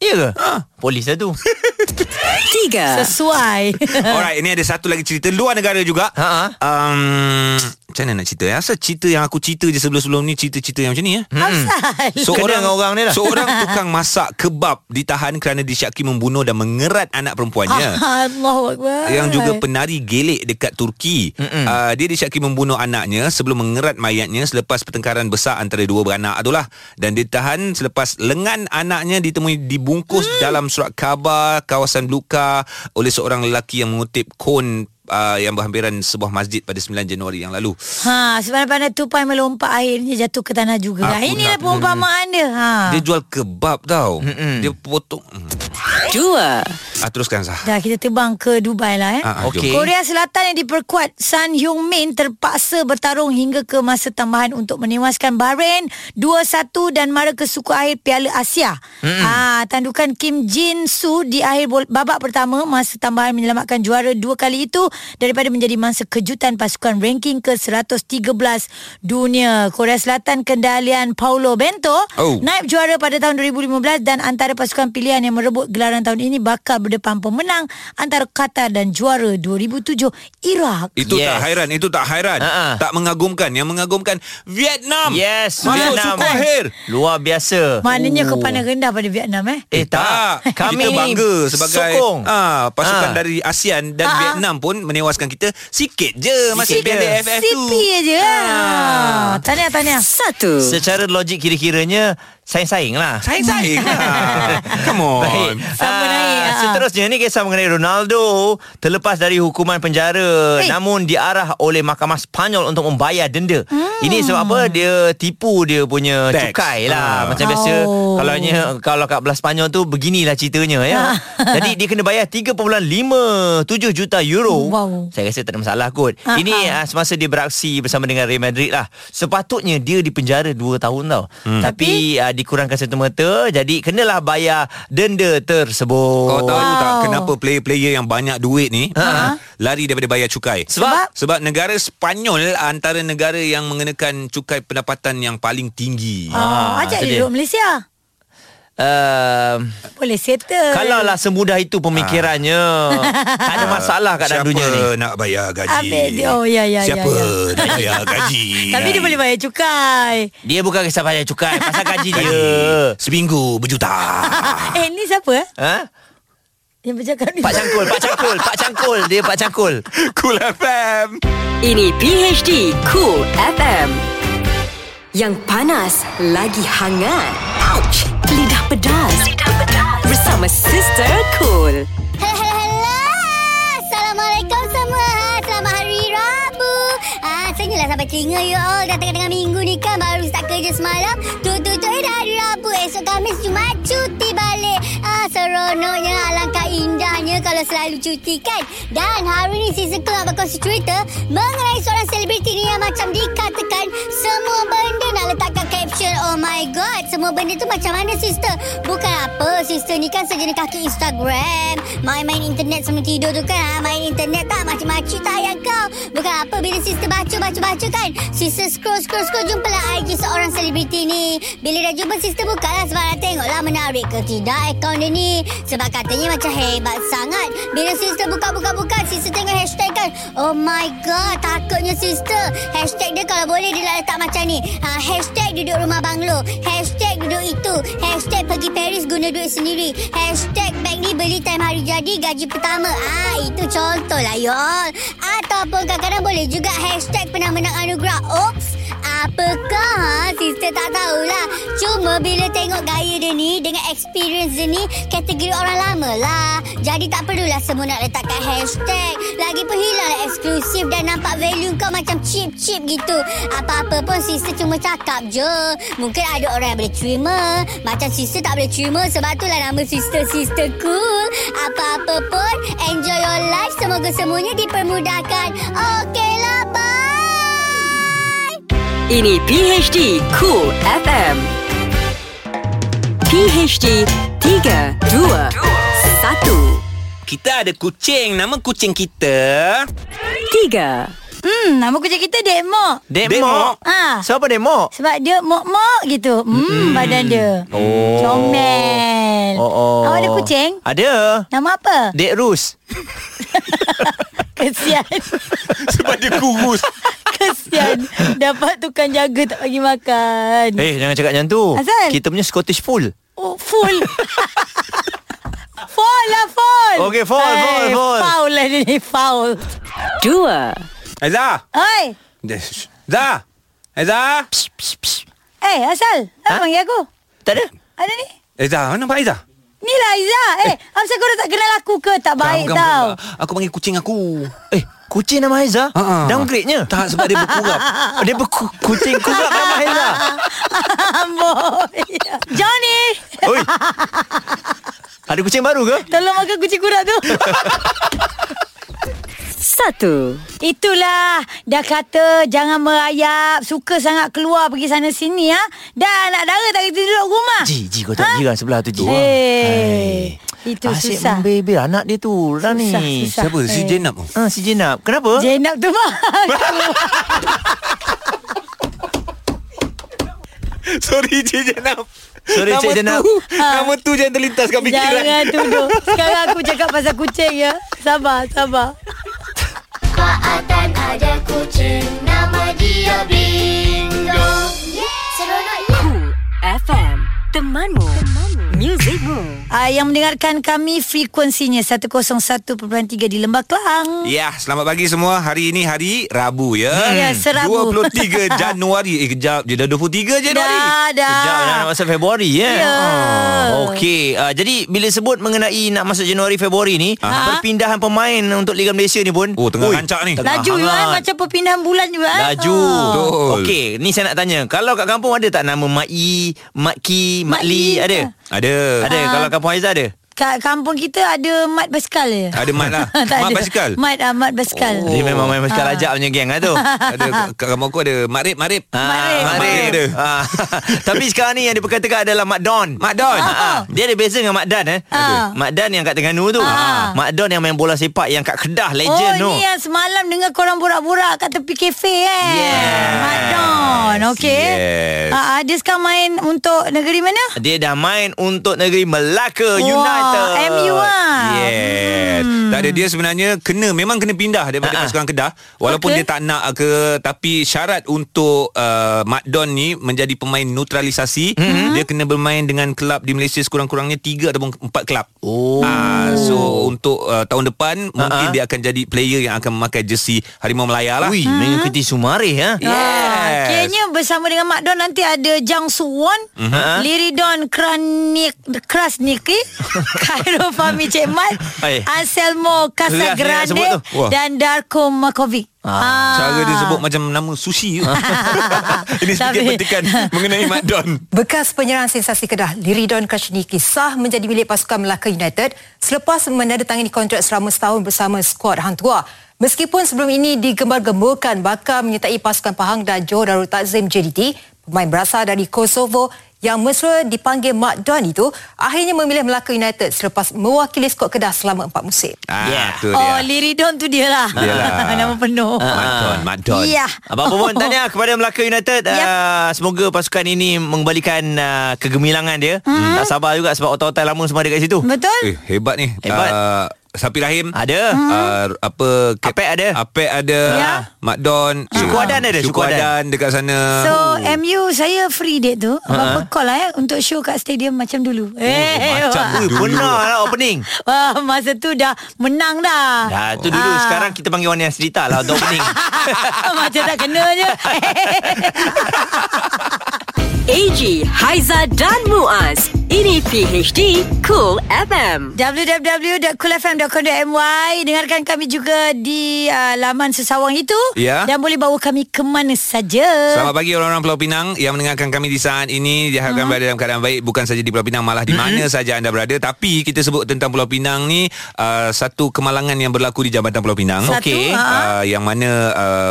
Ya ke? Ha. Polis lah tu. 3. Sesuai. Alright, ini ada satu lagi cerita luar negara juga. Macam mana nak cerita ya? Asal cerita yang aku cerita je sebelum-sebelum ni cerita-cerita yang macam ni ya. Seorang ni lah. Seorang tukang masak kebab ditahan kerana disyaki membunuh dan mengerat anak perempuannya. Allahuakbar. Yang juga penari gelek dekat Turki. Dia disyaki membunuh anaknya sebelum mengerat mayatnya selepas pertengkaran besar antara dua beranak itulah, dan ditahan selepas lengan anaknya ditemui dibungkus dalam surat khabar kawasan luka oleh seorang lelaki yang mengutip kon yang berhampiran sebuah masjid pada 9 Januari yang lalu. Ha, sebenarnya tupai melompat airnya jatuh ke tanah juga. Inilah perumpamaan dia. Dia jual kebab tau. Dia potong. 2. Teruskan Zah. Dah kita terbang ke Dubai lah okay. Korea Selatan yang diperkuat Son Heung-min terpaksa bertarung hingga ke masa tambahan untuk menewaskan Bahrain 2-1 dan mara ke suku akhir Piala Asia. Tandukan Kim Jin-soo di akhir babak pertama masa tambahan menyelamatkan juara dua kali itu daripada menjadi mangsa kejutan pasukan ranking ke-113 dunia. Korea Selatan kendalian Paulo Bento naib juara pada tahun 2015 dan antara pasukan pilihan yang merebut gelaran tahun ini bakal berdepan pemenang antara Qatar dan juara 2007 Iraq. Itu tak hairan. Tak mengagumkan. Yang mengagumkan Vietnam. Yes, Vietnam. Luar biasa. Maknanya kepandang rendah pada Vietnam tak. Kami kita bangga sebagai pasukan dari ASEAN dan Vietnam pun menewaskan kita sikit je masih Piala AFF tu. Sikit je. Tahniah. 1. Secara logik kira-kiranya Saing-saing lah. Come on. Baik. Seterusnya ni kisah mengenai Ronaldo terlepas dari hukuman penjara namun diarah oleh mahkamah Spanyol untuk membayar denda. Ini sebab apa? Dia tipu dia punya cukai lah. Macam biasa kalau kat belah Spanyol tu beginilah ceritanya ya. Jadi dia kena bayar 3.57 juta euro. Saya rasa tak ada masalah kot. Ini semasa dia beraksi bersama dengan Real Madrid lah. Sepatutnya dia dipenjara 2 tahun tau. Tapi dikurangkan serta-merta, jadi kenalah bayar denda tersebut. Kau tahu tak kenapa player-player yang banyak duit ni lari daripada bayar cukai? Sebab negara Spanyol antara negara yang mengenakan cukai pendapatan yang paling tinggi. Ajak duduk Malaysia. Boleh settle. Kalau lah semudah itu pemikirannya, tak ada masalah kat dalam dunia ni. Siapa nak bayar gaji? Siapa nak bayar gaji? Tapi dia boleh bayar cukai. Dia bukan kisah bayar cukai, pasal gaji dia seminggu berjuta. Ni siapa? Yang bercakap ni Pak Cangkul. Dia Pak Cangkul. Cool FM. Ini PhD Cool FM. Yang panas lagi hangat. Ouch. Lidah pedas. Bersama Sister Cool. Hello. Assalamualaikum semua. Selamat hari Rabu. Senyalah sampai telinga you all. Dah tengah-tengah minggu ni kan, baru start kerja semalam. Tutup dah hari Rabu. Esok Khamis Jumaat cuti balik. Seronoknya, alangkah indahnya kalau selalu cuti kan. Dan hari ni Sister Cool nak berkongsi cerita mengenai seorang selebriti ni yang macam dikatakan semua benda nak letakkan caption. Oh my god, semua benda tu macam mana sister? Bukan apa, sister ni kan sejenis kaki Instagram. Main-main internet sebelum tidur tu kan, main internet tak macam-macam tak yang kau. Bukan apa, bila sister baca kan, sister scroll jumpalah IG seorang selebriti ni. Bila dah jumpa sister bukalah sebab nak tengoklah menarik ke tidak akaun dia ni. Sebab katanya macam hebat sangat. Bila sister buka, sister tengok hashtag kan. Oh my god, takutnya sister. Hashtag dia kalau boleh dia nak letak macam ni. Hashtag duduk rumah banglo, hashtag duduk itu, hashtag pergi Paris guna duit sendiri, hashtag bag ni beli time hari jadi gaji pertama. Itu contoh lah you all. Ataupun kadang-kadang boleh juga hashtag pernah menang anugerah. Oops, apakah? Sister tak tahulah. Cuma bila tengok gaya dia ni dengan experience dia ni, kategori orang lama lah. Jadi tak perlulah semua nak letakkan hashtag. Lagipun hilanglah eksklusif dan nampak value kau macam cheap gitu. Apa-apa pun sister cuma cakap je. Mungkin ada orang yang boleh terima, macam sister tak boleh terima. Sebab itulah nama sister cool. Apa-apa pun, enjoy your life. Semoga semuanya dipermudahkan. Okay lah, bye. Ini PhD Cool FM. PhD 3, 2, 1. Kita ada kucing. Nama kucing kita 3. Nama kucing kita Dek Mok. Dek Mok? Ha. Siapa Dek Mok? Sebab dia mok-mok gitu. Badan dia. Oh. Comel. Oh. Awak ada kucing? Ada. Nama apa? Dek Rus. Kesian. Sebab dia kurus. Kesian. Dapat tukang jaga tak bagi makan. Eh, jangan cakap macam tu. Asal? Kita punya Scottish Fold. Oh, full. Fall lah, fall. Okay, fall. Foul lah ni, foul. Dua. Haizah. Oi. Haizah. Haizah. Eh, asal? Apa panggil aku? Tak ada. Ada ni. Haizah, nampak Haizah? Ni lah Haizah. Eh, asal kau tak kenal aku ke? Tak baik tau. Aku panggil kucing aku. Eh, kucing nama Haizah? Downgrade-nya? Tak, sebab dia berkurap. Dia kucing kurap nama Haizah. Johnny. Oi. Ada kucing baru ke? Tolong makan kucing kurap tu. Satu. Itulah. Dah kata jangan merayap. Suka sangat keluar pergi sana sini. Dah anak dara tak kita duduk rumah. Ji kau tak jiran sebelah tu Ji. Itu asyik susah. Asyik membebel anak dia tu. Susah ni. Susah. Siapa? Si Jenab. Si Jenab. Kenapa? Jenab tu mah. Sorry Cik Jenab. Sorry Cik Jenab. Nama tu jangan terlintas kat fikiran. Jangan tuduh. Sekarang aku cakap pasal kucing ya. Sabar. Faatan ada kucing. Nama dia Bingo. Seronoknya. Cool FM. Temanmu. Musicmu. Yang mendengarkan kami frekuensinya 101.3 di Lembah Klang. Ya, selamat pagi semua. Hari ini hari Rabu ya. Ya, serabu. 23 Januari. Kejap je dah 23 Januari. Dah. Kejap dah nak masuk Februari ya. Okey, jadi bila sebut mengenai nak masuk Januari Februari ni, perpindahan pemain untuk Liga Malaysia ni pun tengah rancak ni. Laju macam perpindahan bulan juga. Laju. Okey, ni saya nak tanya. Kalau kat kampung ada tak nama Mai, Matki, Matli ada? Ada. Kalau kampung Haizah ada? Kat kampung kita ada mat basikal je. Ada mat lah. Mat basikal. Mat basikal. Dia memang main basikal ajak punya geng lah tu. Ada kat kampung aku ada Makrib. Makrib ada. Tapi sekarang ni yang diperkatakan adalah Mat Don. Mat Don. Dia ada beza dengan Mat Dan Mat Dan yang kat Terengganu tu. Mat Don yang main bola sepak yang kat Kedah legend tu. Oh, ni yang semalam dengar korang borak-borak kat tepi kafe Mat Don. Okey. Dia sekarang main untuk negeri mana? Dia dah main untuk negeri Melaka United. MU yes. Tak ada, dia sebenarnya memang kena pindah daripada pasukan Kedah. Walaupun dia tak nak ke, tapi syarat untuk Mat Don ni menjadi pemain neutralisasi, dia kena bermain dengan kelab di Malaysia sekurang-kurangnya 3 ataupun 4 kelab. So untuk tahun depan mungkin dia akan jadi player yang akan memakai jersey Harimau Melaya lah. Mengikuti Sumareh akhirnya bersama dengan Mat Don nanti ada Jang Suwon, Liridon Krasniqi, Khairul Fahmi Cik Mat, Anselmo Casagrande dan Darko Makovic. Cara dia sebut macam nama sushi. Ini sedikit petikan mengenai Mat Don. Bekas penyerang sensasi Kedah Liridon Krasniqi sah menjadi milik pasukan Melaka United selepas menandatangani kontrak selama setahun bersama skuad Hang Tuah. Meskipun sebelum ini digembar-gemburkan bakal menyertai pasukan Pahang dan Johor Darul Takzim JDT, pemain berasal dari Kosovo yang mesra dipanggil Mat Don itu akhirnya memilih Melaka United selepas mewakili skuad Kedah selama 4 musim. Liridon tu dia lah. Nama penuh Mat Don. Apa-apa pun tanya kepada Melaka United. Semoga pasukan ini mengembalikan kegemilangan dia. Tak sabar juga sebab otak-otak lama semua ada kat situ. Betul. Hebat ni. Sapi Rahim ada, Apek ada, Mat Don, Suku Adan dekat sana. So MU saya free date tu. Apa call lah untuk show kat stadium macam dulu. Benar lah opening. Masa tu dah menang dah. Dah tu dulu. Sekarang kita panggil Wani Asrita lah untuk opening. Macam tak kena je. A.G. Haizah dan Muaz. Ini PhD Cool FM. www.coolfm.com.my. Dengarkan kami juga di laman Sesawang itu. Dan boleh bawa kami ke mana saja. Selamat pagi orang-orang Pulau Pinang yang mendengarkan kami di saat ini. Diharapkan berada dalam keadaan baik. Bukan saja di Pulau Pinang, malah di mana saja anda berada. Tapi kita sebut tentang Pulau Pinang ni, satu kemalangan yang berlaku di Jambatan Pulau Pinang. Yang mana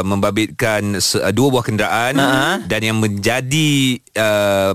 membabitkan 2 buah kenderaan. Dan yang menjadi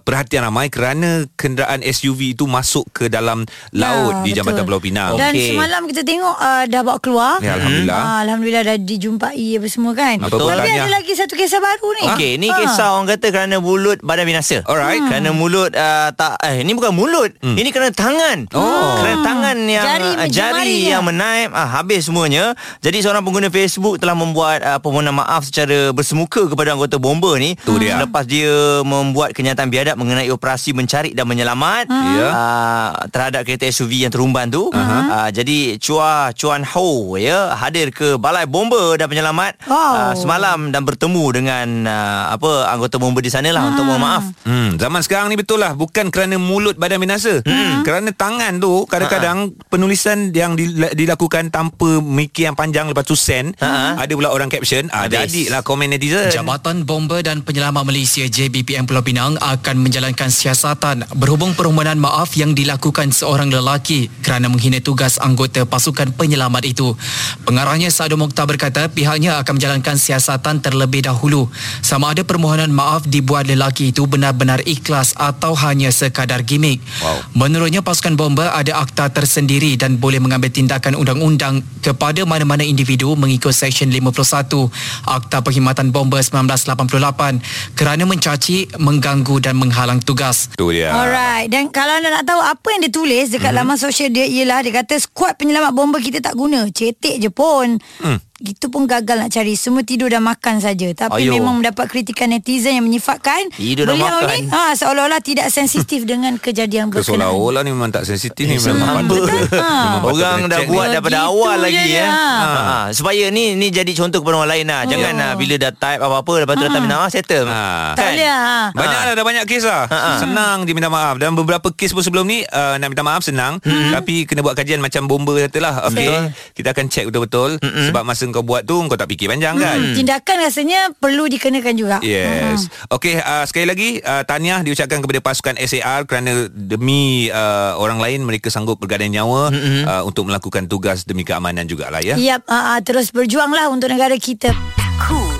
perhatian ramai kerana kenderaan SUV itu masuk ke dalam laut di Jambatan Pulau Pinang. Dan semalam kita tengok dah bawa keluar. Ya, Alhamdulillah. Alhamdulillah dah dijumpai apa semua kan. Betul. Tapi ada lagi satu kisah baru ni. Okey, ni kisah orang kata kerana mulut badan binasa. Alright. Kerana mulut tak ini bukan mulut. Ini kerana tangan. Kerana tangan yang jari yang menaip habis semuanya. Jadi seorang pengguna Facebook telah membuat permohonan maaf secara bersemuka kepada anggota bomba ni. Lepas dia membuat kenyataan biadab mengenai operasi mencari dan menyelamat terhadap kereta SUV yang terumban tu. Jadi Chua Chuan Ho hadir ke Balai Bomba dan Penyelamat semalam dan bertemu dengan anggota bomba di sanalah untuk mohon maaf. Zaman sekarang ni betul lah, bukan kerana mulut badan binasa, kerana tangan tu kadang-kadang penulisan yang dilakukan tanpa mikir yang panjang, lepas tu send. Ada pula orang caption, jadilah komen netizen. Jambatan Bomba dan Penyelamat Malaysia JBPM Pulau Pinang akan menjalankan siasatan berhubung permohonan maaf yang dilakukan seorang lelaki kerana menghina tugas anggota pasukan penyelamat itu. Pengarahnya Sa'adu Mokhtar berkata pihaknya akan menjalankan siasatan terlebih dahulu sama ada permohonan maaf dibuat lelaki itu benar-benar ikhlas atau hanya sekadar gimmick. Menurutnya pasukan bomba ada akta tersendiri dan boleh mengambil tindakan undang-undang kepada mana-mana individu mengikut Seksyen 51 Akta Perkhidmatan Bomba 1988 kerana mencaci, mengganggu dan menghalang tugas. Alright. Dan kalau anda nak tahu apa yang dia tulis dekat laman sosial dia ialah dia kata skuad penyelamat bomba kita tak guna, cetek je pun. Itu pun gagal nak cari, semua tidur dan makan saja. Tapi memang mendapat kritikan netizen yang menyifatkan beliau ni seolah-olah tidak sensitif dengan kejadian berkenaan. Seolah-olah ni memang tak sensitif ni memang orang dah buat daripada awal lagi supaya ni jadi contoh kepada orang lain lah. Jangan bila dah type apa-apa lepas tu datang minta maaf settle. Tak boleh banyak lah, dah banyak kes lah. Senang je minta maaf. Dan beberapa kes pun sebelum ni nak minta maaf senang, tapi kena buat kajian macam bomba katalah. Kita akan check betul-betul, sebab masa kau buat tu kau tak fikir panjang kan. Tindakan rasanya perlu dikenakan juga. Yes. Okey, sekali lagi tahniah diucapkan kepada pasukan SAR kerana demi orang lain mereka sanggup bergadang nyawa untuk melakukan tugas demi keamanan jugalah ya. Yap, terus berjuanglah untuk negara kita. Cool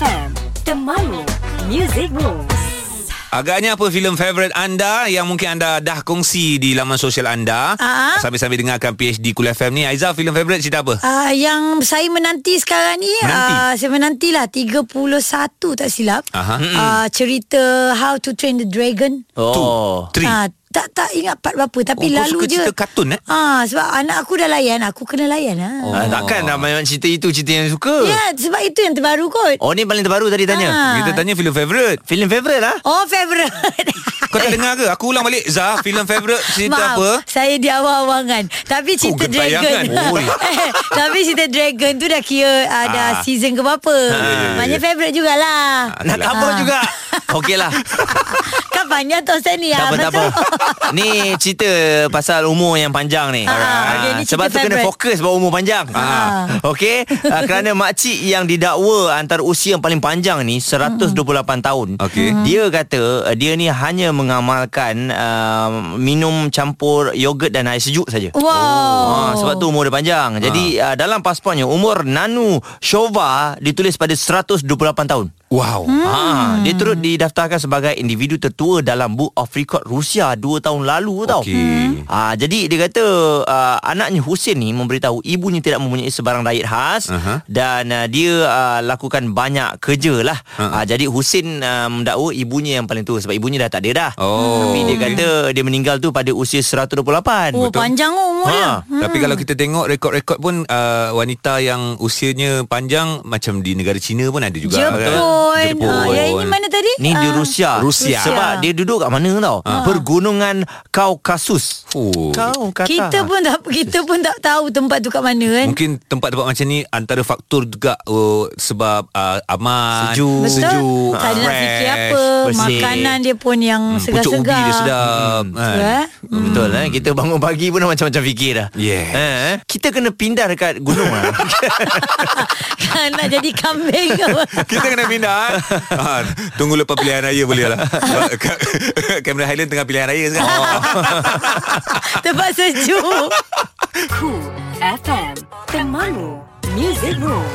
FM, The Malu Music Room. Agaknya apa filem favourite anda yang mungkin anda dah kongsi di laman sosial anda? Sambil-sambil dengarkan PhD Cool FM ni. Haizah, filem favourite cerita apa? Yang saya menanti sekarang ni, saya menantilah 31 tak silap. Cerita How to Train the Dragon 2, 3. Tak ingat part berapa, tapi lalu je cerita kartun sebab anak aku dah layan, aku kena layan takkan dah memang cerita itu cerita yang suka. Ya, sebab itu yang terbaru kot. Ni paling terbaru tadi tanya. Kita tanya filem favourite lah. Favourite. Kau tak dengar ke? Aku ulang balik Zah, filem favourite cerita apa? Saya di awal-awal kan. Tapi cerita Dragon. Tapi cerita Dragon tu dah kira dah season ke berapa. Maknanya favourite jugalah. Nak apa juga. Okey lah. Kan banyak tau saya ni. Tak apa. Ni cerita pasal umur yang panjang ni. Okay, ni sebab tu kena fokus bahawa umur panjang. Okey. Kerana makcik yang didakwa antara usia yang paling panjang ni 128 tahun. Dia kata dia ni hanya mengamalkan minum campur yogurt dan air sejuk saja. Sebab tu umur dia panjang. Jadi dalam paspornya umur Nanu Shova ditulis pada 128 tahun. Dia turut didaftarkan sebagai individu tertua dalam Book of Record Rusia 2 tahun lalu tau. Jadi dia kata anaknya Husin ni memberitahu ibunya tidak mempunyai sebarang diet khas dan dia lakukan banyak kerja lah. Jadi Husin mendakwa ibunya yang paling tua sebab ibunya dah tak ada dah. Tapi dia kata dia meninggal tu pada usia 128. Panjang umur dia. Tapi kalau kita tengok rekod-rekod pun wanita yang usianya panjang macam di negara China pun ada juga. Yang ini mana tadi? Ni di Rusia. Sebab dia duduk kat mana tau? Pergunungan Kaukasus. Kita pun tak tahu tempat tu kat mana kan. Mungkin tempat-tempat macam ni antara faktor juga sebab aman, sejuk, tak nak fikir apa, bersih. Makanan dia pun yang segar-segar. Pucuk ubi dia sedap. Betul kan? Kita bangun pagi pun macam-macam fikir dah. Kita kena pindah dekat gunung lah. Nak jadi kambing ke? Kita kena pindah. Tunggu lepas pilihan raya boleh lah. Cameron Highland tengah pilihan raya sekarang. Tempat sejuk. Cool FM, Temanmu Music Room.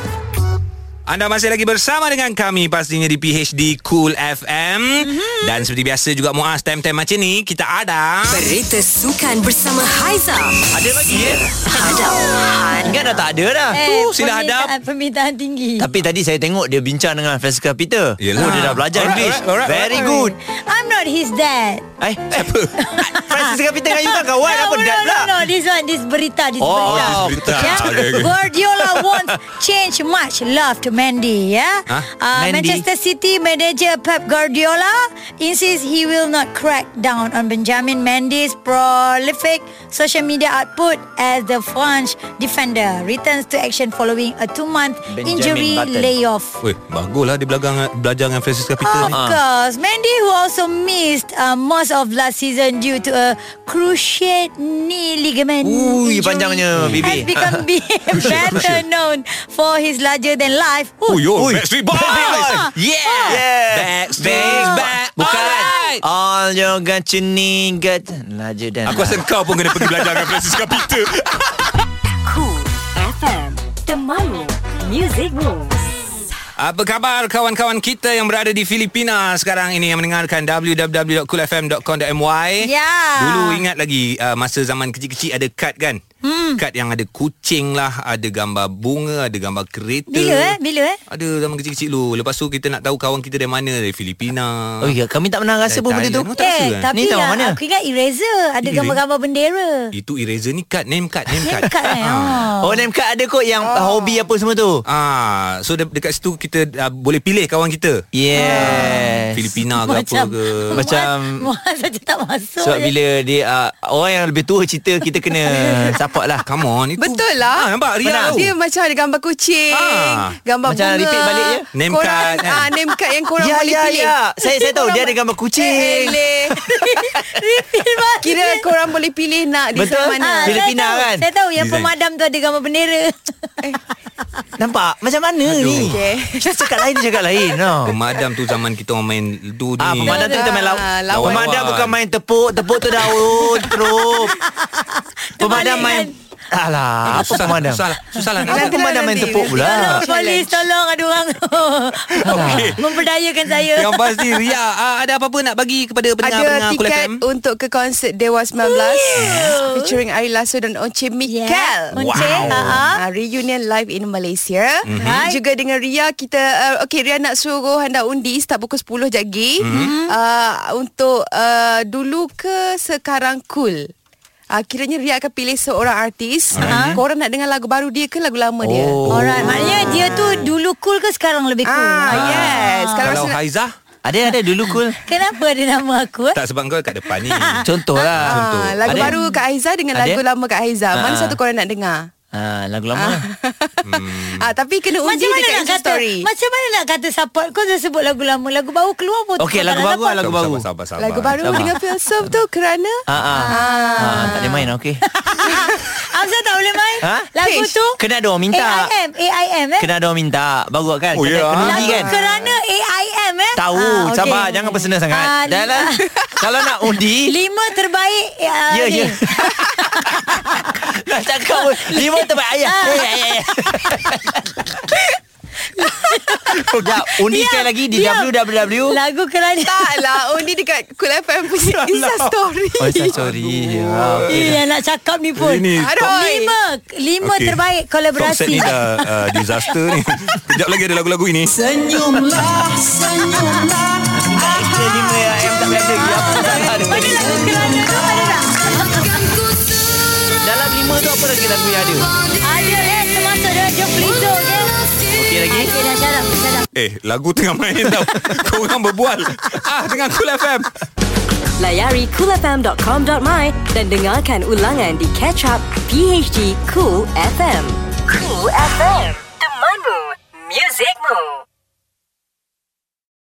Anda masih lagi bersama dengan kami pastinya di PhD Cool FM. Dan seperti biasa juga Muaz, time-time macam ni kita ada berita sukan bersama Haizah. Ada lagi ya? Ada. Ingat dah tak ada dah. Sila hadap. Permintaan tinggi. Tapi tadi saya tengok dia bincang dengan Francisca Peter. Yelah. Dia dah belajar English. Very good. I'm not his dad. Apa? Francisca Peter dengan you kan kawan. Apa dad pula? No, this berita. This berita. Yeah? Guardiola won't change much love to Mendy. Yeah? Manchester City manager Pep Guardiola insists he will not crack down on Benjamin Mendy's prolific social media output as the French defender returns to action following a 2-month injury layoff. Weh, baguslah dia belajar dengan Francisca Peter ni. Of course. Mendy who also missed most of last season due to a cruciate knee ligament injury panjangnya, has become better known for his larger than life. Backstreet Boys. Yeah. Backstreet Boys. Bukan all you got you need got larger than. Aku rasa kau pun kena pergi belajar dengan Francisca Peter. Cool FM, temanmu music rules. Apa khabar kawan-kawan kita yang berada di Filipina sekarang ini yang mendengarkan www.coolfm.com.my? Dulu ingat lagi masa zaman kecil-kecil ada kad kan? Kad yang ada kucing lah, ada gambar bunga, ada gambar kereta. Bila? Ada zaman kecil-kecil dulu. Lepas tu kita nak tahu kawan kita dari mana, dari Filipina. Oh ya, kami tak pernah rasa pun benda tu. Kan? Tapi lah, aku ingat eraser, ada gambar-gambar bendera. Itu eraser ni kad, name card. Oh, name card ada kot yang hobi apa semua tu. So dekat situ kita boleh pilih kawan kita. Filipina ke macam, apa ke. Macam Muaz saja tak masuk. Sebab bila dia orang yang lebih tua cerita, kita kena support lah. Come on, itu betul lah. Nampak Ria dia macam ada gambar kucing, gambar macam bunga. Macam repeat balik je name card. Name card yang korang boleh pilih. Saya tahu dia ada gambar kucing. Kira korang boleh pilih nak di mana. Filipina kan. Saya tahu yang pemadam tu ada gambar bendera. Nampak macam mana ni? Kita cakap lain no. Pemadam tu zaman kita orang main tu ni. Pemadam tu kita main lawan. Pemadam bukan main tepuk tu daun teruk. Pemadam main apa pemadam? Susahlah. Apa pemadam main tepuk pula? Polis tolong, ada orang memperdayakan saya. Yang pasti Ria ada apa-apa nak bagi kepada pendengar-pendengar Cool FM? Ada tiket untuk ke konsert Dewa 19 featuring Ari Lasso dan Once Mikkel. Reunion live in Malaysia. Juga dengan Ria kita Ria nak suruh anda undi start pukul 10 pagi. Untuk dulu ke sekarang cool. Kiranya Ria akan pilih seorang artis. Korang nak dengar lagu baru dia ke lagu lama dia? Alright, maknanya dia tu dulu cool ke sekarang lebih cool? Yes. Kalau Haizah ada dulu cool. Kenapa ada nama aku? Tak, sebab kau kat depan ni. Contohlah. Lagu baru Kak Haizah dengan lagu lama Kak Haizah. Mana satu korang nak dengar? Lagu lama tapi kena undi dekat Insta story. Macam mana nak kata support? Kau dah sebut lagu lama, lagu baru keluar pun. Okey, lagu baru sabar. Lagu baru dengan filsuf tu kerana tak boleh main. Okey. Hamzah tak boleh main. Lagu tu kena ada orang minta. AIM kena ada orang minta. Baru kan kena undi kan. Kerana AIM tahu. Sabar, jangan personal sangat. Dahlah. Kalau nak undi 5 terbaik. Ya. Nak cakap lima tempat ayah. Undikan lagi di www. Lagu kerana taklah, undi dekat Cool FM punya Insta story. Nak cakap ni pun ini, lima terbaik kolaborasi. Top set ni dah disaster ni. Sekejap lagi ada lagu-lagu ini. Senyumlah ada 5 yang tak ada. Ada lagu kerana tu ada tak? Dalam 5 tu apa lagi lagu yang ada? Ada termasuk dia Jumplizo dia. Okey lagi? Okey dah syarap. Lagu tengah main tau. Korang berbual. Dengan Cool FM. Layari coolfm.com.my dan dengarkan ulangan di Catch Up PhD Cool FM. Cool FM. Temanmu, muzikmu.